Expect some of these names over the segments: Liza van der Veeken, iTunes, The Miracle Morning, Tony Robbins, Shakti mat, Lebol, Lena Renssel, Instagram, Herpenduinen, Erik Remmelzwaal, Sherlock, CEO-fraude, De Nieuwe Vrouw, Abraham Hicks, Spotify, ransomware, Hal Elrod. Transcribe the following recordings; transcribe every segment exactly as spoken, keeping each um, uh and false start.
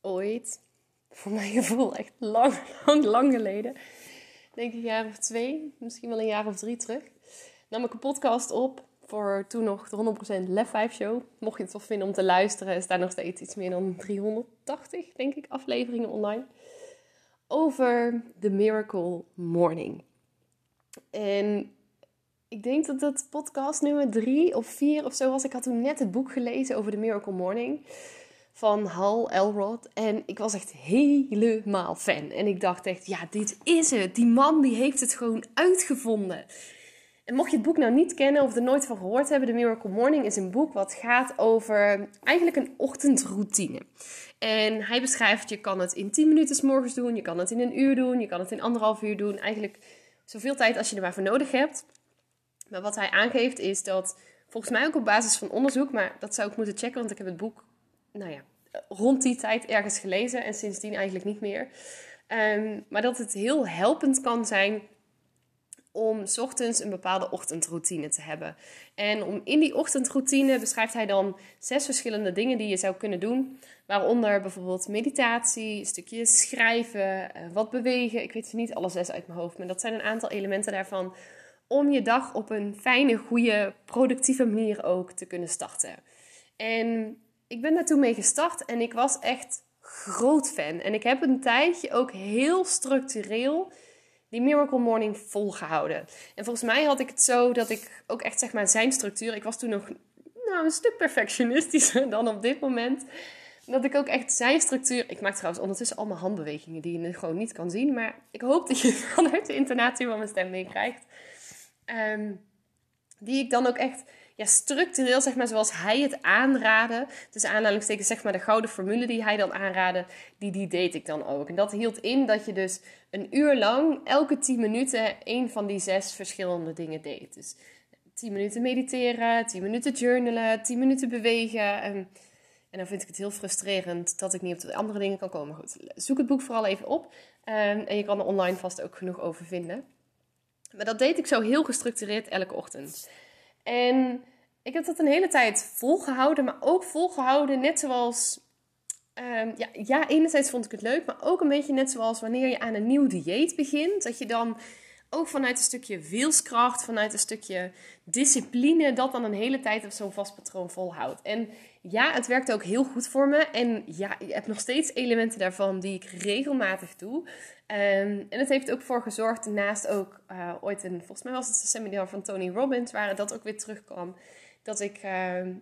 Ooit, voor mijn gevoel echt lang, lang, lang geleden, denk ik een jaar of twee, misschien wel een jaar of drie terug, nam ik een podcast op voor toen nog de honderd procent Lef vijf Show. Mocht je het tof vinden om te luisteren, is daar nog steeds iets meer dan driehonderdtachtig, denk ik, afleveringen online, over The Miracle Morning. En ik denk dat dat podcast nummer drie of vier of zo was. Ik had toen net het boek gelezen over The Miracle Morning van Hal Elrod. En ik was echt helemaal fan. En ik dacht echt, ja, dit is het. Die man die heeft het gewoon uitgevonden. En mocht je het boek nou niet kennen of er nooit van gehoord hebben, The Miracle Morning is een boek wat gaat over eigenlijk een ochtendroutine. En hij beschrijft, je kan het in tien minuten 's morgens doen, je kan het in een uur doen, je kan het in anderhalf uur doen. Eigenlijk zoveel tijd als je er maar voor nodig hebt. Maar wat hij aangeeft is dat, volgens mij ook op basis van onderzoek, maar dat zou ik moeten checken, want ik heb het boek, nou ja, rond die tijd ergens gelezen en sindsdien eigenlijk niet meer. Um, maar dat het heel helpend kan zijn om 's ochtends een bepaalde ochtendroutine te hebben. En om in die ochtendroutine beschrijft hij dan zes verschillende dingen die je zou kunnen doen. Waaronder bijvoorbeeld meditatie, een stukje schrijven, wat bewegen. Ik weet niet alle zes uit mijn hoofd, maar dat zijn een aantal elementen daarvan. Om je dag op een fijne, goede, productieve manier ook te kunnen starten. En ik ben daar toen mee gestart en ik was echt groot fan. En ik heb een tijdje ook heel structureel die Miracle Morning volgehouden. En volgens mij had ik het zo dat ik ook echt, zeg maar, zijn structuur... Ik was toen nog nou, een stuk perfectionistischer dan op dit moment. Dat ik ook echt zijn structuur... Ik maak trouwens ondertussen allemaal handbewegingen die je gewoon niet kan zien. Maar ik hoop dat je vanuit de intonatie van mijn stem meekrijgt. Um, die ik dan ook echt... Ja, structureel, zeg maar, zoals hij het aanraadde. Dus aanhalingstekens, zeg maar, de gouden formule die hij dan aanraadde, die, die deed ik dan ook. En dat hield in dat je dus een uur lang, elke tien minuten, één van die zes verschillende dingen deed. Dus tien minuten mediteren, tien minuten journalen, tien minuten bewegen. En, en dan vind ik het heel frustrerend dat ik niet op de andere dingen kan komen. Goed, zoek het boek vooral even op. En, en je kan er online vast ook genoeg over vinden. Maar dat deed ik zo heel gestructureerd elke ochtend. En ik heb dat een hele tijd volgehouden, maar ook volgehouden net zoals... Um, ja, ja, enerzijds vond ik het leuk, maar ook een beetje net zoals wanneer je aan een nieuw dieet begint. Dat je dan ook vanuit een stukje wilskracht, vanuit een stukje discipline, dat dan een hele tijd op zo'n vast patroon volhoudt. En ja, het werkt ook heel goed voor me. En ja, je hebt nog steeds elementen daarvan die ik regelmatig doe. Um, en het heeft ook voor gezorgd, naast ook uh, ooit een, volgens mij was het een seminar van Tony Robbins, waar dat ook weer terugkwam, dat ik uh,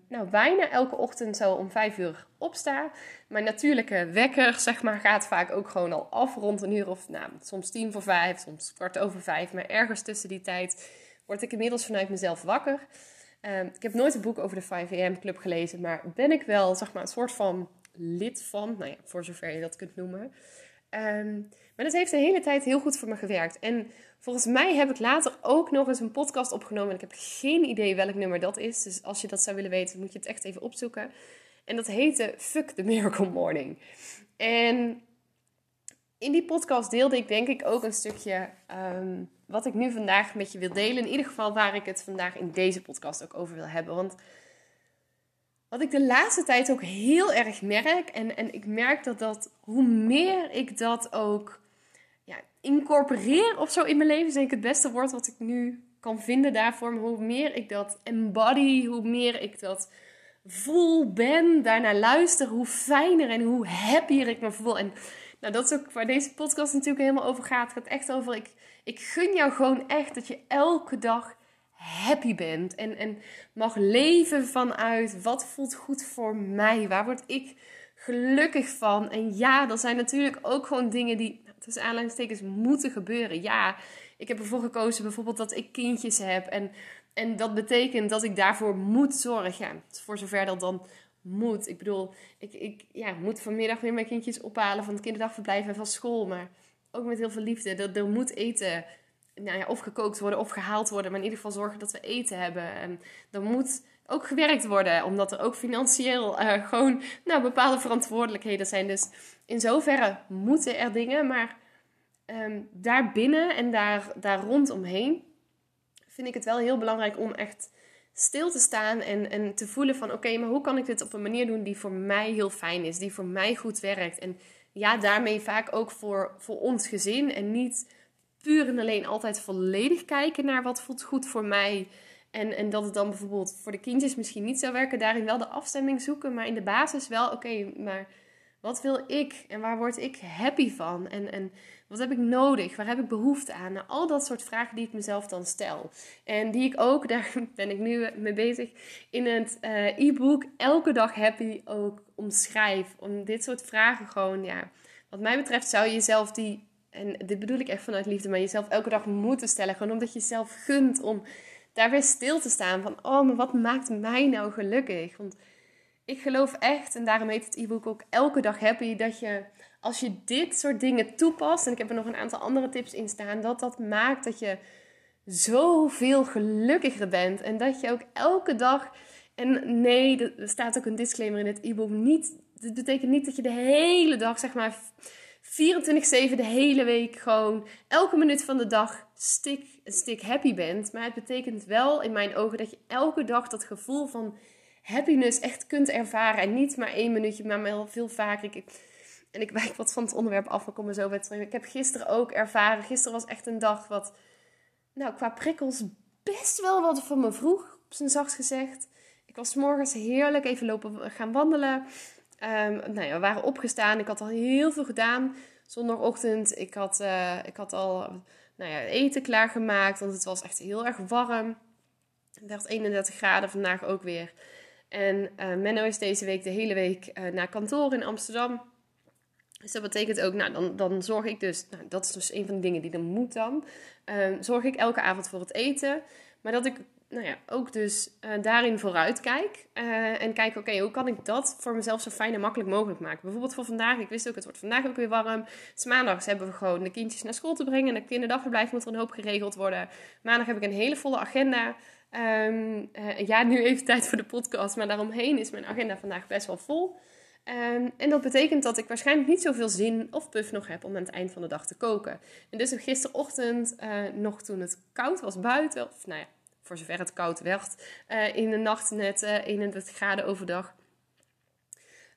nou, bijna elke ochtend zo om vijf uur opsta. Mijn natuurlijke wekker, zeg maar, gaat vaak ook gewoon al af rond een uur of nou, soms tien voor vijf, soms kwart over vijf. Maar ergens tussen die tijd word ik inmiddels vanuit mezelf wakker. Uh, ik heb nooit een boek over de vijf a.m. club gelezen, maar ben ik wel, zeg maar, een soort van lid van, nou ja, voor zover je dat kunt noemen. Um, maar dat heeft de hele tijd heel goed voor me gewerkt. En volgens mij heb ik later ook nog eens een podcast opgenomen. En ik heb geen idee welk nummer dat is. Dus als je dat zou willen weten, moet je het echt even opzoeken. En dat heette Fuck the Miracle Morning. En in die podcast deelde ik denk ik ook een stukje um, wat ik nu vandaag met je wil delen. In ieder geval waar ik het vandaag in deze podcast ook over wil hebben. Want wat ik de laatste tijd ook heel erg merk, en, en ik merk dat dat, hoe meer ik dat ook ja, incorporeer of zo in mijn leven, is denk ik het beste woord wat ik nu kan vinden daarvoor. Maar hoe meer ik dat embody, hoe meer ik dat voel, ben, daarna luister, hoe fijner en hoe happier ik me voel. En nou, dat is ook waar deze podcast natuurlijk helemaal over gaat. Het gaat echt over, ik, ik gun jou gewoon echt dat je elke dag happy bent. En, en mag leven vanuit, wat voelt goed voor mij? Waar word ik gelukkig van? En ja, dat zijn natuurlijk ook gewoon dingen die tussen aanleidingstekens moeten gebeuren. Ja, ik heb ervoor gekozen bijvoorbeeld dat ik kindjes heb. En, en dat betekent dat ik daarvoor moet zorgen. Ja, voor zover dat dan moet. Ik bedoel, ik, ik ja, moet vanmiddag weer mijn kindjes ophalen van het kinderdagverblijf en van school. Maar ook met heel veel liefde. Dat er moet eten, nou ja, of gekookt worden of gehaald worden. Maar in ieder geval zorgen dat we eten hebben. En er moet ook gewerkt worden. Omdat er ook financieel uh, gewoon nou, bepaalde verantwoordelijkheden zijn. Dus in zoverre moeten er dingen. Maar um, daarbinnen en daar, daar rondomheen vind ik het wel heel belangrijk om echt stil te staan en, en te voelen van oké, okay, maar hoe kan ik dit op een manier doen die voor mij heel fijn is, die voor mij goed werkt. En ja, daarmee vaak ook voor, voor ons gezin en niet puur en alleen altijd volledig kijken naar wat voelt goed voor mij. En, en dat het dan bijvoorbeeld voor de kindjes misschien niet zou werken, daarin wel de afstemming zoeken, maar in de basis wel oké, okay, maar wat wil ik en waar word ik happy van? En, en wat heb ik nodig? Waar heb ik behoefte aan? Nou, al dat soort vragen die ik mezelf dan stel. En die ik ook, daar ben ik nu mee bezig, in het uh, e-book Elke Dag Happy ook omschrijf. Om dit soort vragen gewoon, ja, wat mij betreft zou je jezelf die, en dit bedoel ik echt vanuit liefde, maar jezelf elke dag moeten stellen. Gewoon omdat je jezelf gunt om daar weer stil te staan. Van, oh, maar wat maakt mij nou gelukkig? Want ik geloof echt, en daarom heet het e-book ook Elke Dag Happy, dat je, als je dit soort dingen toepast, en ik heb er nog een aantal andere tips in staan, dat dat maakt dat je zoveel gelukkiger bent. En dat je ook elke dag, en nee, er staat ook een disclaimer in het e-book, niet, dit betekent niet dat je de hele dag, zeg maar vierentwintig zeven, de hele week gewoon, elke minuut van de dag stik, stik happy bent. Maar het betekent wel, in mijn ogen, dat je elke dag dat gevoel van happiness echt kunt ervaren. En niet maar één minuutje, maar wel veel vaker. Ik, en ik wijk wat van het onderwerp af, maar kom er zo bij terug. Ik heb gisteren ook ervaren. Gisteren was echt een dag wat, nou, qua prikkels best wel wat van me vroeg, op zijn zachtst gezegd. Ik was 's morgens heerlijk even lopen gaan wandelen. Um, nou ja, we waren opgestaan. Ik had al heel veel gedaan. Zondagochtend, ik had, uh, ik had al nou ja, eten klaargemaakt, want het was echt heel erg warm. Ik dacht eenendertig graden vandaag ook weer. En uh, Menno is deze week de hele week uh, naar kantoor in Amsterdam. Dus dat betekent ook, nou dan, dan zorg ik dus, nou, dat is dus een van de dingen die dan moet dan. Uh, zorg ik elke avond voor het eten. Maar dat ik nou ja, ook dus uh, daarin vooruit kijk. Uh, en kijk, oké, okay, hoe kan ik dat voor mezelf zo fijn en makkelijk mogelijk maken? Bijvoorbeeld voor vandaag, ik wist ook, het wordt vandaag ook weer warm. Dus maandags hebben we gewoon de kindjes naar school te brengen. En de kinderdagverblijf moet er een hoop geregeld worden. Maandag heb ik een hele volle agenda. Um, uh, ja, nu even tijd voor de podcast, maar daaromheen is mijn agenda vandaag best wel vol. Um, en dat betekent dat ik waarschijnlijk niet zoveel zin of puff nog heb om aan het eind van de dag te koken. En dus gisterochtend, uh, nog toen het koud was buiten, of nou ja, voor zover het koud werd, uh, in de nacht net uh, eenendertig graden overdag.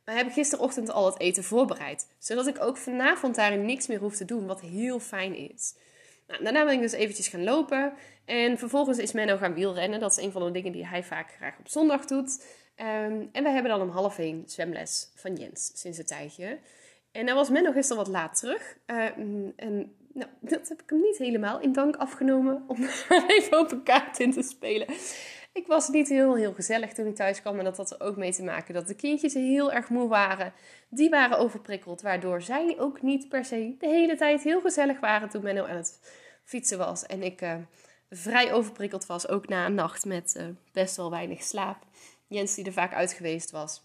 Maar heb ik gisterochtend al het eten voorbereid, zodat ik ook vanavond daarin niks meer hoef te doen, wat heel fijn is. Nou, daarna ben ik dus eventjes gaan lopen. En vervolgens is Menno gaan wielrennen. Dat is een van de dingen die hij vaak graag op zondag doet. Um, en we hebben dan om half één zwemles van Jens sinds een tijdje. En dan was Menno gisteren wat laat terug. Uh, en nou, dat heb ik hem niet helemaal in dank afgenomen. Om even open kaart in te spelen. Ik was niet heel, heel gezellig toen ik thuis kwam. En dat had er ook mee te maken dat de kindjes heel erg moe waren. Die waren overprikkeld. Waardoor zij ook niet per se de hele tijd heel gezellig waren toen Menno aan het fietsen was. En ik uh, vrij overprikkeld was. Ook na een nacht met uh, best wel weinig slaap. Jens die er vaak uit geweest was.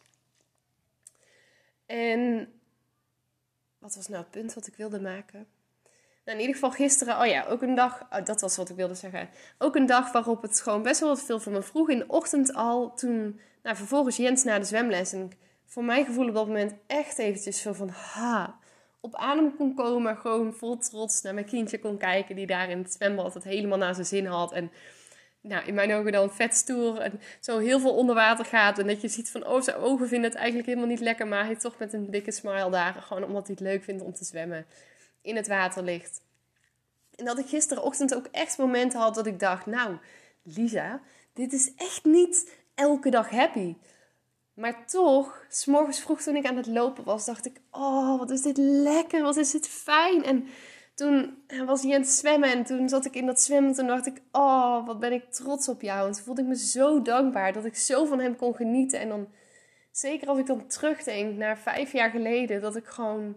En wat was nou het punt wat ik wilde maken? Nou, in ieder geval gisteren, oh ja, ook een dag, oh, dat was wat ik wilde zeggen. Ook een dag waarop het gewoon best wel wat veel van me vroeg. In de ochtend al, toen, nou vervolgens Jens na de zwemles. En ik, voor mijn gevoel op dat moment echt eventjes zo van, ha, op adem kon komen. Gewoon vol trots naar mijn kindje kon kijken, die daar in het zwembad het helemaal naar zijn zin had. En nou, in mijn ogen dan vet stoer en zo heel veel onder water gaat. En dat je ziet van, oh, zijn ogen vinden het eigenlijk helemaal niet lekker. Maar hij toch met een dikke smile daar, gewoon omdat hij het leuk vindt om te zwemmen. In het water ligt. En dat ik gisterochtend ook echt momenten had dat ik dacht, nou Lisa, dit is echt niet elke dag happy. Maar toch, 's morgens vroeg toen ik aan het lopen was, dacht ik, oh, wat is dit lekker, wat is dit fijn. En toen was hij aan het zwemmen en toen zat ik in dat zwemmen en toen dacht ik, oh, wat ben ik trots op jou. En toen voelde ik me zo dankbaar dat ik zo van hem kon genieten. En dan, zeker als ik dan terugdenk naar vijf jaar geleden, dat ik gewoon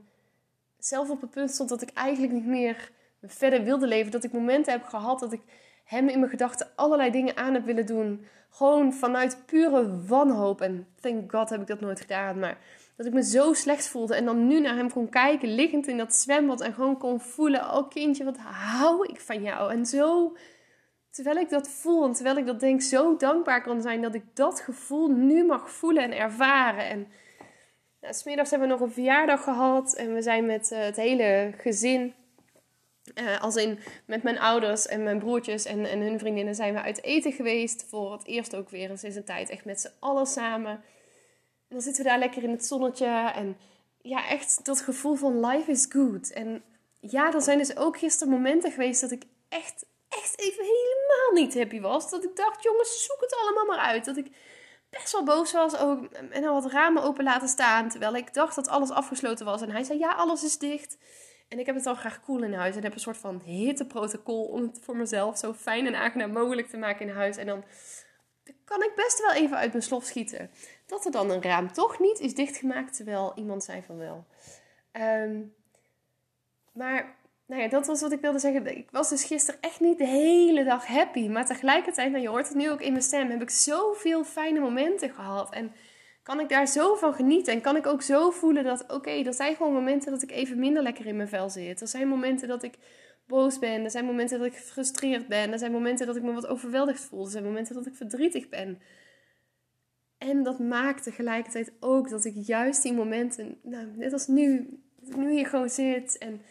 zelf op het punt stond dat ik eigenlijk niet meer verder wilde leven. Dat ik momenten heb gehad dat ik hem in mijn gedachten allerlei dingen aan heb willen doen. Gewoon vanuit pure wanhoop. En thank God heb ik dat nooit gedaan. Maar dat ik me zo slecht voelde. En dan nu naar hem kon kijken, liggend in dat zwembad. En gewoon kon voelen, oh kindje, wat hou ik van jou. En zo, terwijl ik dat voel en terwijl ik dat denk, zo dankbaar kan zijn. Dat ik dat gevoel nu mag voelen en ervaren. En nou, 's middags hebben we nog een verjaardag gehad. En we zijn met uh, het hele gezin. Uh, als in met mijn ouders en mijn broertjes en, en hun vriendinnen zijn we uit eten geweest. Voor het eerst ook weer eens in zijn tijd. Echt met z'n allen samen. En dan zitten we daar lekker in het zonnetje. En ja, echt dat gevoel van life is good. En ja, er zijn dus ook gisteren momenten geweest dat ik echt, echt even helemaal niet happy was. Dat ik dacht, jongens, zoek het allemaal maar uit. Dat ik best wel boos was ook. En dan had ramen open laten staan. Terwijl ik dacht dat alles afgesloten was. En hij zei, ja, alles is dicht. En ik heb het al graag koel in huis. En heb een soort van hitteprotocol om het voor mezelf zo fijn en aangenaam mogelijk te maken in huis. En dan kan ik best wel even uit mijn slof schieten. Dat er dan een raam toch niet is dichtgemaakt, terwijl iemand zei van wel. Um, maar nou ja, dat was wat ik wilde zeggen. Ik was dus gisteren echt niet de hele dag happy. Maar tegelijkertijd, nou, je hoort het nu ook in mijn stem, heb ik zoveel fijne momenten gehad. En kan ik daar zo van genieten? En kan ik ook zo voelen dat, oké, okay, er zijn gewoon momenten dat ik even minder lekker in mijn vel zit. Er zijn momenten dat ik boos ben. Er zijn momenten dat ik gefrustreerd ben. Er zijn momenten dat ik me wat overweldigd voel. Er zijn momenten dat ik verdrietig ben. En dat maakt tegelijkertijd ook dat ik juist die momenten, nou, net als nu, dat ik nu hier gewoon zit. En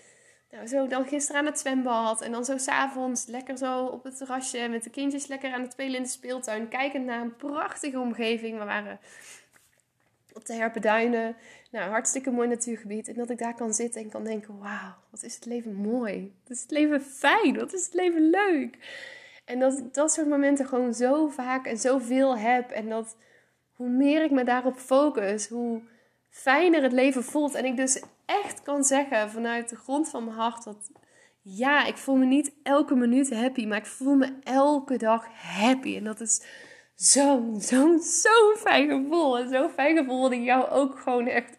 nou, zo dan gisteren aan het zwembad. En dan zo 's avonds lekker zo op het terrasje met de kindjes lekker aan het spelen in de speeltuin. Kijkend naar een prachtige omgeving. We waren op de Herpenduinen, nou, hartstikke mooi natuurgebied. En dat ik daar kan zitten en kan denken, wauw, wat is het leven mooi. Wat is het leven fijn, wat is het leven leuk. En dat ik dat soort momenten gewoon zo vaak en zoveel heb. En dat hoe meer ik me daarop focus, hoe fijner het leven voelt. En ik dus echt kan zeggen vanuit de grond van mijn hart dat, ja, ik voel me niet elke minuut happy, maar ik voel me elke dag happy. En dat is Zo'n, zo'n, zo'n fijn gevoel. En zo'n fijn gevoel dat ik jou ook gewoon echt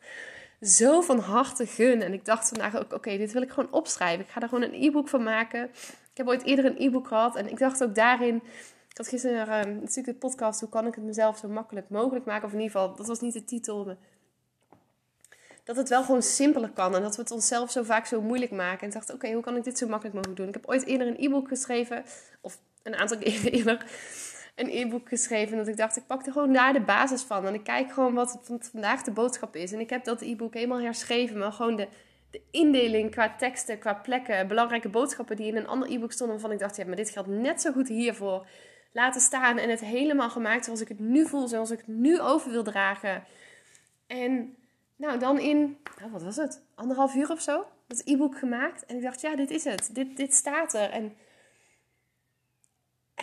zo van harte gun. En ik dacht vandaag ook, oké, okay, dit wil ik gewoon opschrijven. Ik ga daar gewoon een e-book van maken. Ik heb ooit eerder een e-book gehad. En ik dacht ook daarin, ik had gisteren uh, natuurlijk de podcast, hoe kan ik het mezelf zo makkelijk mogelijk maken? Of in ieder geval, dat was niet de titel. Maar dat het wel gewoon simpeler kan. En dat we het onszelf zo vaak zo moeilijk maken. En ik dacht, oké, okay, hoe kan ik dit zo makkelijk mogelijk doen? Ik heb ooit eerder een e-book geschreven. Of een aantal keer eerder een e-book geschreven. Dat ik dacht, ik pak er gewoon daar de basis van. En ik kijk gewoon wat vandaag de boodschap is. En ik heb dat e-book helemaal herschreven. Maar gewoon de, de indeling qua teksten, qua plekken, belangrijke boodschappen die in een ander e-book stonden. Waarvan ik dacht, ja, maar dit geldt net zo goed hiervoor. Laten staan en het helemaal gemaakt zoals ik het nu voel. Zoals ik het nu over wil dragen. En nou, dan in, nou, wat was het? Anderhalf uur of zo. Dat e-book gemaakt. En ik dacht, ja, dit is het. Dit, dit staat er. En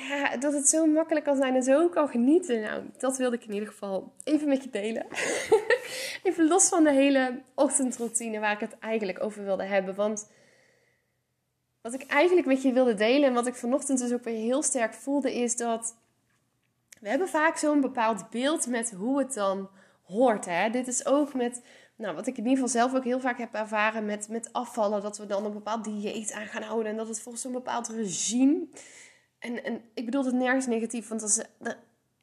ja, dat het zo makkelijk kan zijn en zo kan genieten. Nou, dat wilde ik in ieder geval even met je delen. Even los van de hele ochtendroutine waar ik het eigenlijk over wilde hebben. Want wat ik eigenlijk met je wilde delen en wat ik vanochtend dus ook weer heel sterk voelde is dat we hebben vaak zo'n bepaald beeld met hoe het dan hoort. Hè? Dit is ook met, nou, wat ik in ieder geval zelf ook heel vaak heb ervaren met, met afvallen. Dat we dan een bepaald dieet aan gaan houden en dat het volgens een bepaald regime. En, en ik bedoel het nergens negatief, want dat is, dat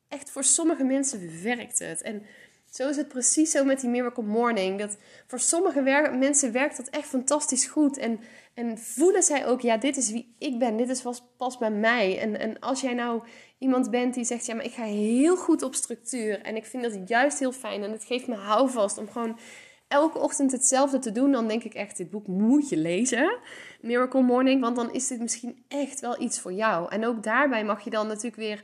echt voor sommige mensen werkt het. En zo is het precies zo met die Miracle Morning. Dat voor sommige wer- mensen werkt dat echt fantastisch goed. En, en voelen zij ook, ja, dit is wie ik ben. Dit is wat past bij mij. En, en als jij nou iemand bent die zegt, ja, maar ik ga heel goed op structuur. En ik vind dat juist heel fijn. En het geeft me houvast om gewoon elke ochtend hetzelfde te doen, dan denk ik echt, dit boek moet je lezen, Miracle Morning, want dan is dit misschien echt wel iets voor jou. En ook daarbij mag je dan natuurlijk weer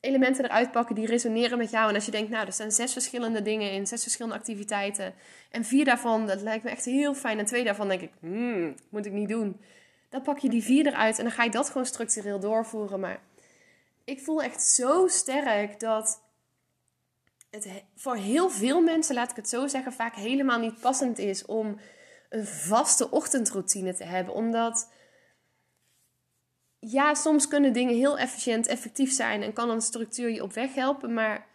elementen eruit pakken die resoneren met jou. En als je denkt, nou, er zijn zes verschillende dingen in, zes verschillende activiteiten, en vier daarvan, dat lijkt me echt heel fijn, en twee daarvan denk ik, hmm, moet ik niet doen. Dan pak je die vier eruit en dan ga je dat gewoon structureel doorvoeren. Maar ik voel echt zo sterk dat het voor heel veel mensen, laat ik het zo zeggen, vaak helemaal niet passend is om een vaste ochtendroutine te hebben. Omdat, ja, soms kunnen dingen heel efficiënt, effectief zijn en kan een structuur je op weg helpen. Maar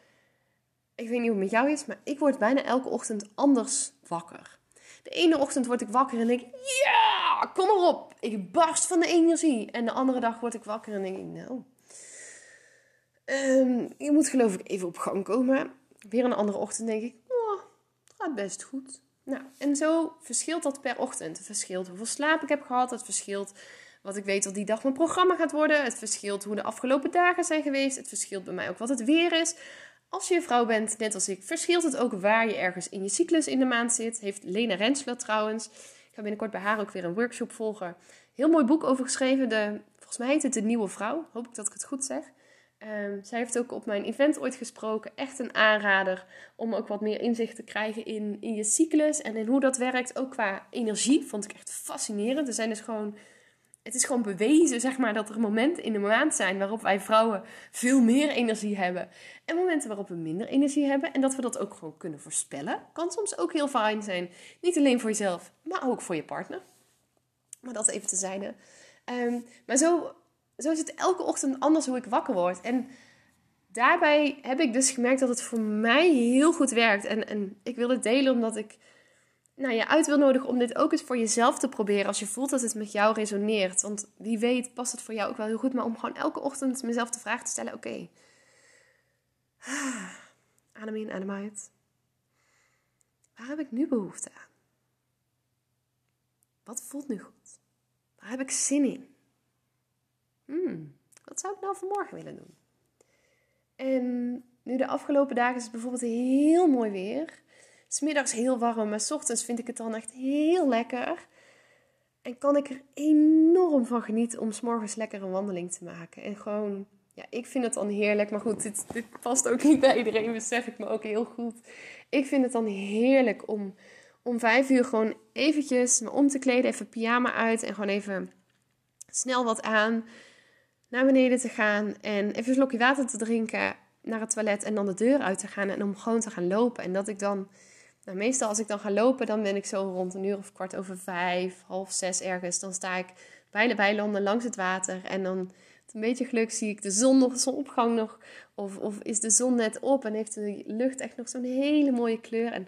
ik weet niet hoe het met jou is, maar ik word bijna elke ochtend anders wakker. De ene ochtend word ik wakker en denk ik, ja, kom maar op. Ik barst van de energie. En de andere dag word ik wakker en denk ik, nou, um, ik moet geloof ik even op gang komen. Weer een andere ochtend denk ik, oh, het gaat best goed. Nou, en zo verschilt dat per ochtend. Het verschilt hoeveel slaap ik heb gehad. Het verschilt wat ik weet dat die dag mijn programma gaat worden. Het verschilt hoe de afgelopen dagen zijn geweest. Het verschilt bij mij ook wat het weer is. Als je een vrouw bent, net als ik, verschilt het ook waar je ergens in je cyclus in de maand zit. Heeft Lena Renssel trouwens. Ik ga binnenkort bij haar ook weer een workshop volgen. Heel mooi boek over geschreven. De, volgens mij heet het De Nieuwe Vrouw. Hoop ik dat ik het goed zeg. Um, zij heeft ook op mijn event ooit gesproken. Echt een aanrader om ook wat meer inzicht te krijgen in, in je cyclus. En in hoe dat werkt. Ook qua energie vond ik echt fascinerend. Er zijn dus gewoon... Het is gewoon bewezen, zeg maar, dat er momenten in de maand zijn waarop wij vrouwen veel meer energie hebben. En momenten waarop we minder energie hebben. En dat we dat ook gewoon kunnen voorspellen. Kan soms ook heel fijn zijn. Niet alleen voor jezelf, maar ook voor je partner. Maar dat even tezijde. Um, maar zo, zo is het elke ochtend anders hoe ik wakker word. En daarbij heb ik dus gemerkt dat het voor mij heel goed werkt. En, en ik wil het delen omdat ik... Nou, je uit wil nodigen om dit ook eens voor jezelf te proberen als je voelt dat het met jou resoneert. Want wie weet past het voor jou ook wel heel goed. Maar om gewoon elke ochtend mezelf de vraag te stellen, oké. Okay. Adem in, adem uit. Waar heb ik nu behoefte aan? Wat voelt nu goed? Waar heb ik zin in? Hmm, wat zou ik nou vanmorgen willen doen? En nu de afgelopen dagen is het bijvoorbeeld heel mooi weer... 'S middags heel warm, maar 's ochtends vind ik het dan echt heel lekker. En kan ik er enorm van genieten om 's morgens lekker een wandeling te maken. En gewoon, ja, ik vind het dan heerlijk. Maar goed, dit, dit past ook niet bij iedereen, besef ik me ook heel goed. Ik vind het dan heerlijk om om vijf uur gewoon eventjes me om te kleden, even pyjama uit en gewoon even snel wat aan. Naar beneden te gaan en even een slokje water te drinken, naar het toilet en dan de deur uit te gaan en om gewoon te gaan lopen. En dat ik dan... Nou, meestal als ik dan ga lopen, dan ben ik zo rond een uur of kwart over vijf, half zes ergens. Dan sta ik bij de weilanden langs het water. En dan, met een beetje geluk, zie ik de zon nog, zonopgang nog. Of, of is de zon net op en heeft de lucht echt nog zo'n hele mooie kleur. En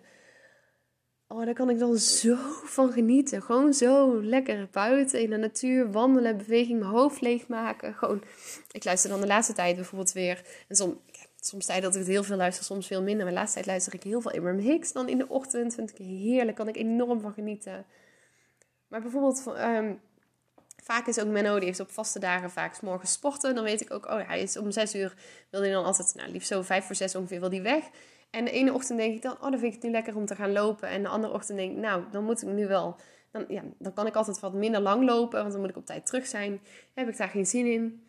oh, daar kan ik dan zo van genieten. Gewoon zo lekker buiten in de natuur wandelen, beweging, mijn hoofd leegmaken. Gewoon, ik luister dan de laatste tijd bijvoorbeeld weer. En soms... Soms tijd dat ik het heel veel luister, soms veel minder. Maar de laatste tijd luister ik heel veel Abraham Hicks. Dan in de ochtend vind ik heerlijk, kan ik enorm van genieten. Maar bijvoorbeeld, um, vaak is ook Menno, die heeft op vaste dagen vaak 's morgens sporten. Dan weet ik ook, oh hij is om zes uur, wil hij dan altijd, nou liefst zo vijf voor zes ongeveer wil hij weg. En de ene ochtend denk ik dan, oh dan vind ik het nu lekker om te gaan lopen. En de andere ochtend denk ik, nou dan moet ik nu wel, dan, ja, dan kan ik altijd wat minder lang lopen. Want dan moet ik op tijd terug zijn. Dan heb ik daar geen zin in.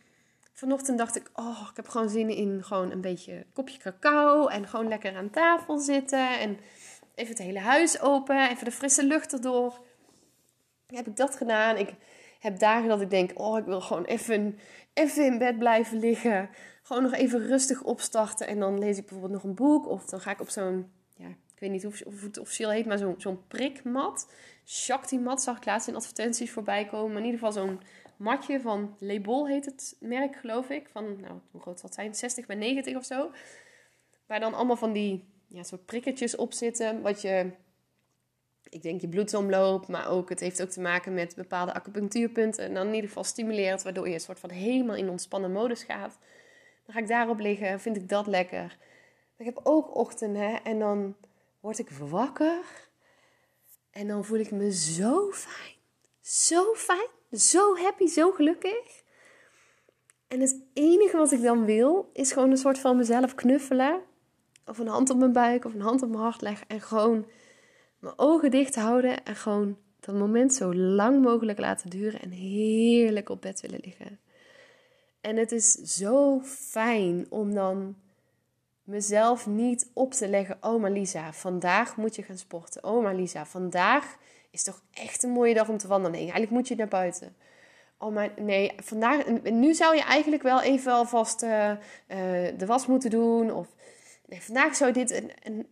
Vanochtend dacht ik, oh, ik heb gewoon zin in gewoon een beetje kopje cacao en gewoon lekker aan tafel zitten en even het hele huis open, even de frisse lucht erdoor. Heb ik dat gedaan? Ik heb dagen dat ik denk, oh, ik wil gewoon even, even in bed blijven liggen. Gewoon nog even rustig opstarten en dan lees ik bijvoorbeeld nog een boek of dan ga ik op zo'n, ja, ik weet niet of het officieel heet, maar zo'n, zo'n prikmat. Shakti mat zag ik laatst in advertenties voorbij komen, maar in ieder geval zo'n matje van Lebol heet het merk, geloof ik. Van, nou, hoe groot zal het zijn? zestig bij negentig of zo. Waar dan allemaal van die, ja, soort prikketjes op zitten. Wat je, ik denk je bloedsomloop, maar ook, het heeft ook te maken met bepaalde acupunctuurpunten. En dan in ieder geval stimuleert, waardoor je een soort van helemaal in ontspannen modus gaat. Dan ga ik daarop liggen, vind ik dat lekker. Ik heb ook ochtenden en dan word ik wakker. En dan voel ik me zo fijn. Zo fijn. Zo happy, zo gelukkig. En het enige wat ik dan wil, is gewoon een soort van mezelf knuffelen. Of een hand op mijn buik, of een hand op mijn hart leggen. En gewoon mijn ogen dicht houden. En gewoon dat moment zo lang mogelijk laten duren. En heerlijk op bed willen liggen. En het is zo fijn om dan mezelf niet op te leggen. Oh maar Lisa, vandaag moet je gaan sporten. Oh maar Lisa, vandaag... is toch echt een mooie dag om te wandelen. Eigenlijk moet je naar buiten. Oh, maar nee, vandaag, nu zou je eigenlijk wel even alvast uh, uh, de was moeten doen. Of nee, vandaag zou dit... En, en,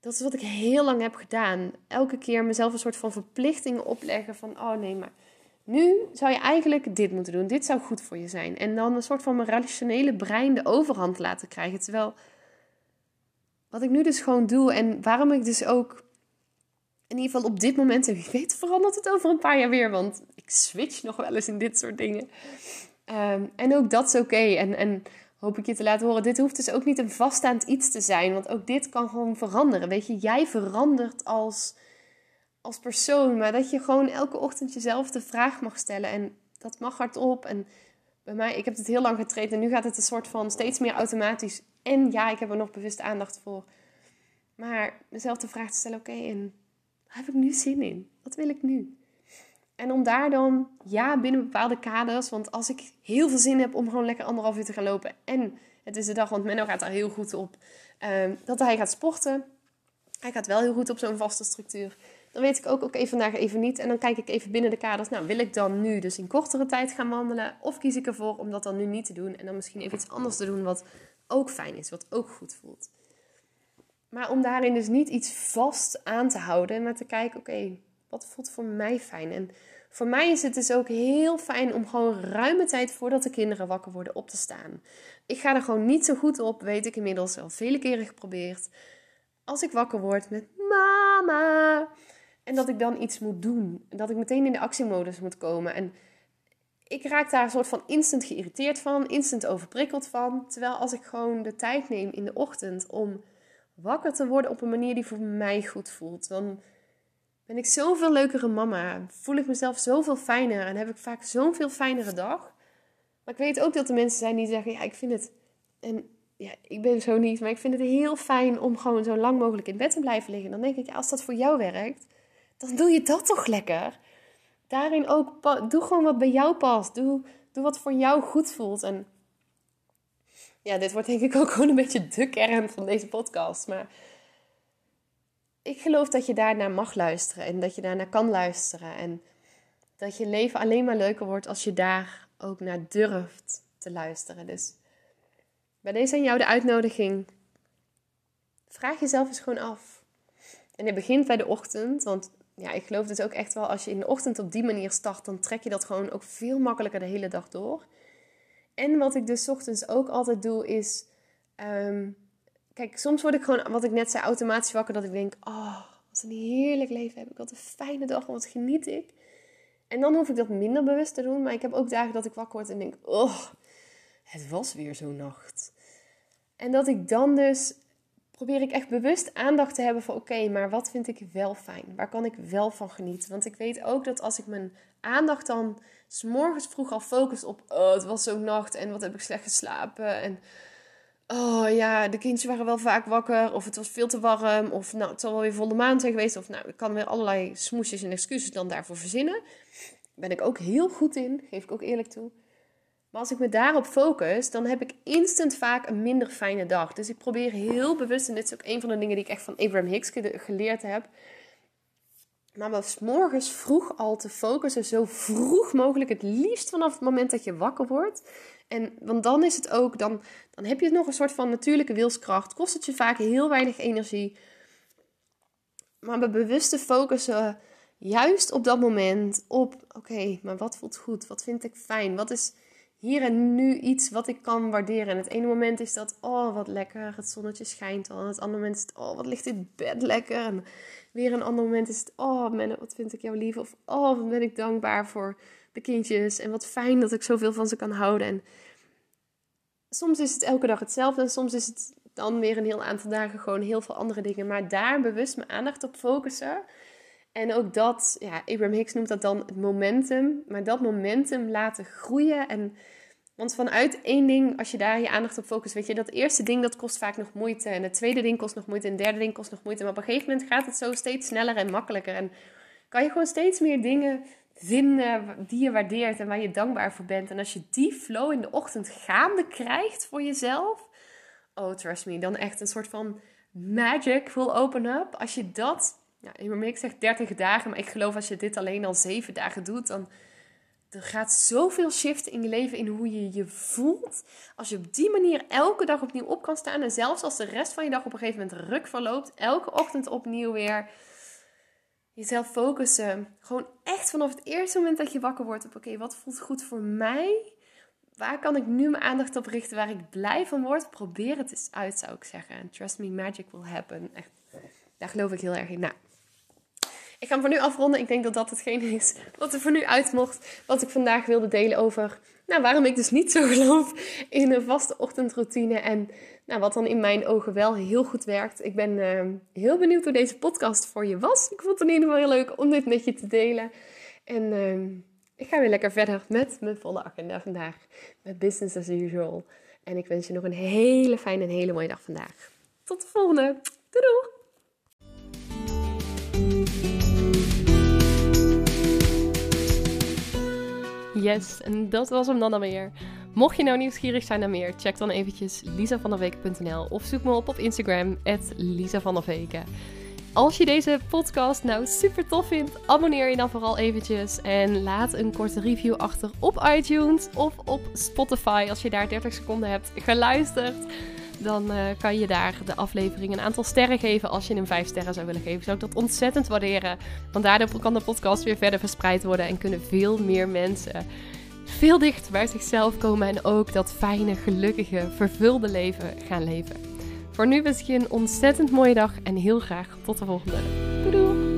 dat is wat ik heel lang heb gedaan. Elke keer mezelf een soort van verplichting opleggen van... Oh nee, maar nu zou je eigenlijk dit moeten doen. Dit zou goed voor je zijn. En dan een soort van mijn rationele brein de overhand laten krijgen. Terwijl wat ik nu dus gewoon doe en waarom ik dus ook... In ieder geval op dit moment, en wie weet verandert het over een paar jaar weer. Want ik switch nog wel eens in dit soort dingen. Um, en ook dat is oké. Okay. En, en hoop ik je te laten horen. Dit hoeft dus ook niet een vaststaand iets te zijn. Want ook dit kan gewoon veranderen. Weet je, jij verandert als, als persoon. Maar dat je gewoon elke ochtend jezelf de vraag mag stellen. En dat mag hardop. En bij mij, ik heb het heel lang getraind. En nu gaat het een soort van steeds meer automatisch. En ja, ik heb er nog bewust aandacht voor. Maar mezelf de vraag te stellen, oké, okay, en... Waar heb ik nu zin in? Wat wil ik nu? En om daar dan, ja, binnen bepaalde kaders... Want als ik heel veel zin heb om gewoon lekker anderhalf uur te gaan lopen... en het is de dag, want Menno gaat daar heel goed op... Uh, dat hij gaat sporten. Hij gaat wel heel goed op zo'n vaste structuur. Dan weet ik ook, oké, okay, vandaag even niet. En dan kijk ik even binnen de kaders... Nou, wil ik dan nu dus in kortere tijd gaan wandelen? Of kies ik ervoor om dat dan nu niet te doen... en dan misschien even iets anders te doen wat ook fijn is, wat ook goed voelt... Maar om daarin dus niet iets vast aan te houden. Maar te kijken, oké, okay, wat voelt voor mij fijn? En voor mij is het dus ook heel fijn om gewoon ruime tijd voordat de kinderen wakker worden op te staan. Ik ga er gewoon niet zo goed op, weet ik inmiddels al vele keren geprobeerd. Als ik wakker word met mama. En dat ik dan iets moet doen. Dat ik meteen in de actiemodus moet komen. En ik raak daar een soort van instant geïrriteerd van. Instant overprikkeld van. Terwijl als ik gewoon de tijd neem in de ochtend om... wakker te worden op een manier die voor mij goed voelt. Dan ben ik zoveel leukere mama. Voel ik mezelf zoveel fijner. En heb ik vaak zo'n veel fijnere dag. Maar ik weet ook dat er mensen zijn die zeggen... Ja, ik vind het... En ja, ik ben zo niet. Maar ik vind het heel fijn om gewoon zo lang mogelijk in bed te blijven liggen. Dan denk ik, ja, als dat voor jou werkt... dan doe je dat toch lekker. Daarin ook... Doe gewoon wat bij jou past. Doe, doe wat voor jou goed voelt. En... Ja, dit wordt denk ik ook gewoon een beetje de kern van deze podcast. Maar ik geloof dat je daarnaar mag luisteren. En dat je daarnaar kan luisteren. En dat je leven alleen maar leuker wordt als je daar ook naar durft te luisteren. Dus bij deze aan jou de uitnodiging. Vraag jezelf eens gewoon af. En dit begint bij de ochtend. Want ja, ik geloof dus ook echt wel als je in de ochtend op die manier start. Dan trek je dat gewoon ook veel makkelijker de hele dag door. En wat ik dus 's ochtends ook altijd doe is... Um, kijk, soms word ik gewoon, wat ik net zei, automatisch wakker. Dat ik denk, oh, wat een heerlijk leven heb ik. Wat een fijne dag, wat geniet ik. En dan hoef ik dat minder bewust te doen. Maar ik heb ook dagen dat ik wakker word en denk, oh, het was weer zo'n nacht. En dat ik dan dus... probeer ik echt bewust aandacht te hebben voor... oké, okay, maar wat vind ik wel fijn? Waar kan ik wel van genieten? Want ik weet ook dat als ik mijn aandacht dan... 's morgens vroeg al focus op... oh, het was zo'n nacht en wat heb ik slecht geslapen. En oh ja, de kindjes waren wel vaak wakker. Of het was veel te warm. Of nou, het zal wel weer volle maan zijn geweest. Of nou, ik kan weer allerlei smoesjes en excuses dan daarvoor verzinnen. Daar ben ik ook heel goed in. Geef ik ook eerlijk toe. Maar als ik me daarop focus, dan heb ik instant vaak een minder fijne dag. Dus ik probeer heel bewust, en dit is ook een van de dingen die ik echt van Abraham Hicks geleerd heb. Maar me 's morgens vroeg al te focussen, zo vroeg mogelijk, het liefst vanaf het moment dat je wakker wordt. En, want dan is het ook, dan, dan heb je nog een soort van natuurlijke wilskracht. Kost het je vaak heel weinig energie. Maar me bewust te focussen, juist op dat moment, op oké, okay, maar wat voelt goed? Wat vind ik fijn? Wat is... hier en nu iets wat ik kan waarderen. En het ene moment is dat, oh wat lekker, het zonnetje schijnt al. En het andere moment is het, oh wat ligt dit bed lekker. En weer een ander moment is het, oh man, wat vind ik jou lief. Of, oh wat ben ik dankbaar voor de kindjes. En wat fijn dat ik zoveel van ze kan houden. En soms is het elke dag hetzelfde. En soms is het dan weer een heel aantal dagen gewoon heel veel andere dingen. Maar daar bewust mijn aandacht op focussen. En ook dat, ja, Abraham Hicks noemt dat dan het momentum. Maar dat momentum laten groeien. En, want vanuit één ding, als je daar je aandacht op focust, weet je, dat eerste ding dat kost vaak nog moeite. En het tweede ding kost nog moeite. En het derde ding kost nog moeite. Maar op een gegeven moment gaat het zo steeds sneller en makkelijker. En kan je gewoon steeds meer dingen vinden die je waardeert en waar je dankbaar voor bent. En als je die flow in de ochtend gaande krijgt voor jezelf. Oh, trust me, dan echt een soort van magic will open up. Als je dat... Ja, ik zeg dertig dagen, maar ik geloof als je dit alleen al zeven dagen doet, dan Er gaat zoveel shift in je leven in hoe je je voelt. Als je op die manier elke dag opnieuw op kan staan. En zelfs als de rest van je dag op een gegeven moment ruk verloopt. Elke ochtend opnieuw weer jezelf focussen. Gewoon echt vanaf het eerste moment dat je wakker wordt. Op oké, okay, wat voelt goed voor mij? Waar kan ik nu mijn aandacht op richten? Waar ik blij van word? Probeer het eens uit, zou ik zeggen. En trust me, magic will happen. Echt, daar geloof ik heel erg in. Nou. Ik ga hem voor nu afronden. Ik denk dat dat hetgeen is wat er voor nu uit mocht. Wat ik vandaag wilde delen over nou, waarom ik dus niet zo geloof in een vaste ochtendroutine. En nou, wat dan in mijn ogen wel heel goed werkt. Ik ben uh, heel benieuwd hoe deze podcast voor je was. Ik vond het in ieder geval heel leuk om dit met je te delen. En uh, ik ga weer lekker verder met mijn volle agenda vandaag. Met business as usual. En ik wens je nog een hele fijne en hele mooie dag vandaag. Tot de volgende. Doei doei. Yes, en dat was hem dan alweer. Mocht je nou nieuwsgierig zijn naar meer, check dan eventjes liza van der veeken punt n l of zoek me op op Instagram, at liza van der veeken. Als je deze podcast nou super tof vindt, abonneer je dan vooral eventjes en laat een korte review achter op iTunes of op Spotify. Als je daar dertig seconden hebt geluisterd, dan uh, kan je daar de aflevering een aantal sterren geven. Als je hem vijf sterren zou willen geven, zou ik dat ontzettend waarderen. Want daardoor kan de podcast weer verder verspreid worden en kunnen veel meer mensen veel dichter bij zichzelf komen en ook dat fijne, gelukkige, vervulde leven gaan leven. Voor nu wens ik je een ontzettend mooie dag en heel graag tot de volgende. Doei doei!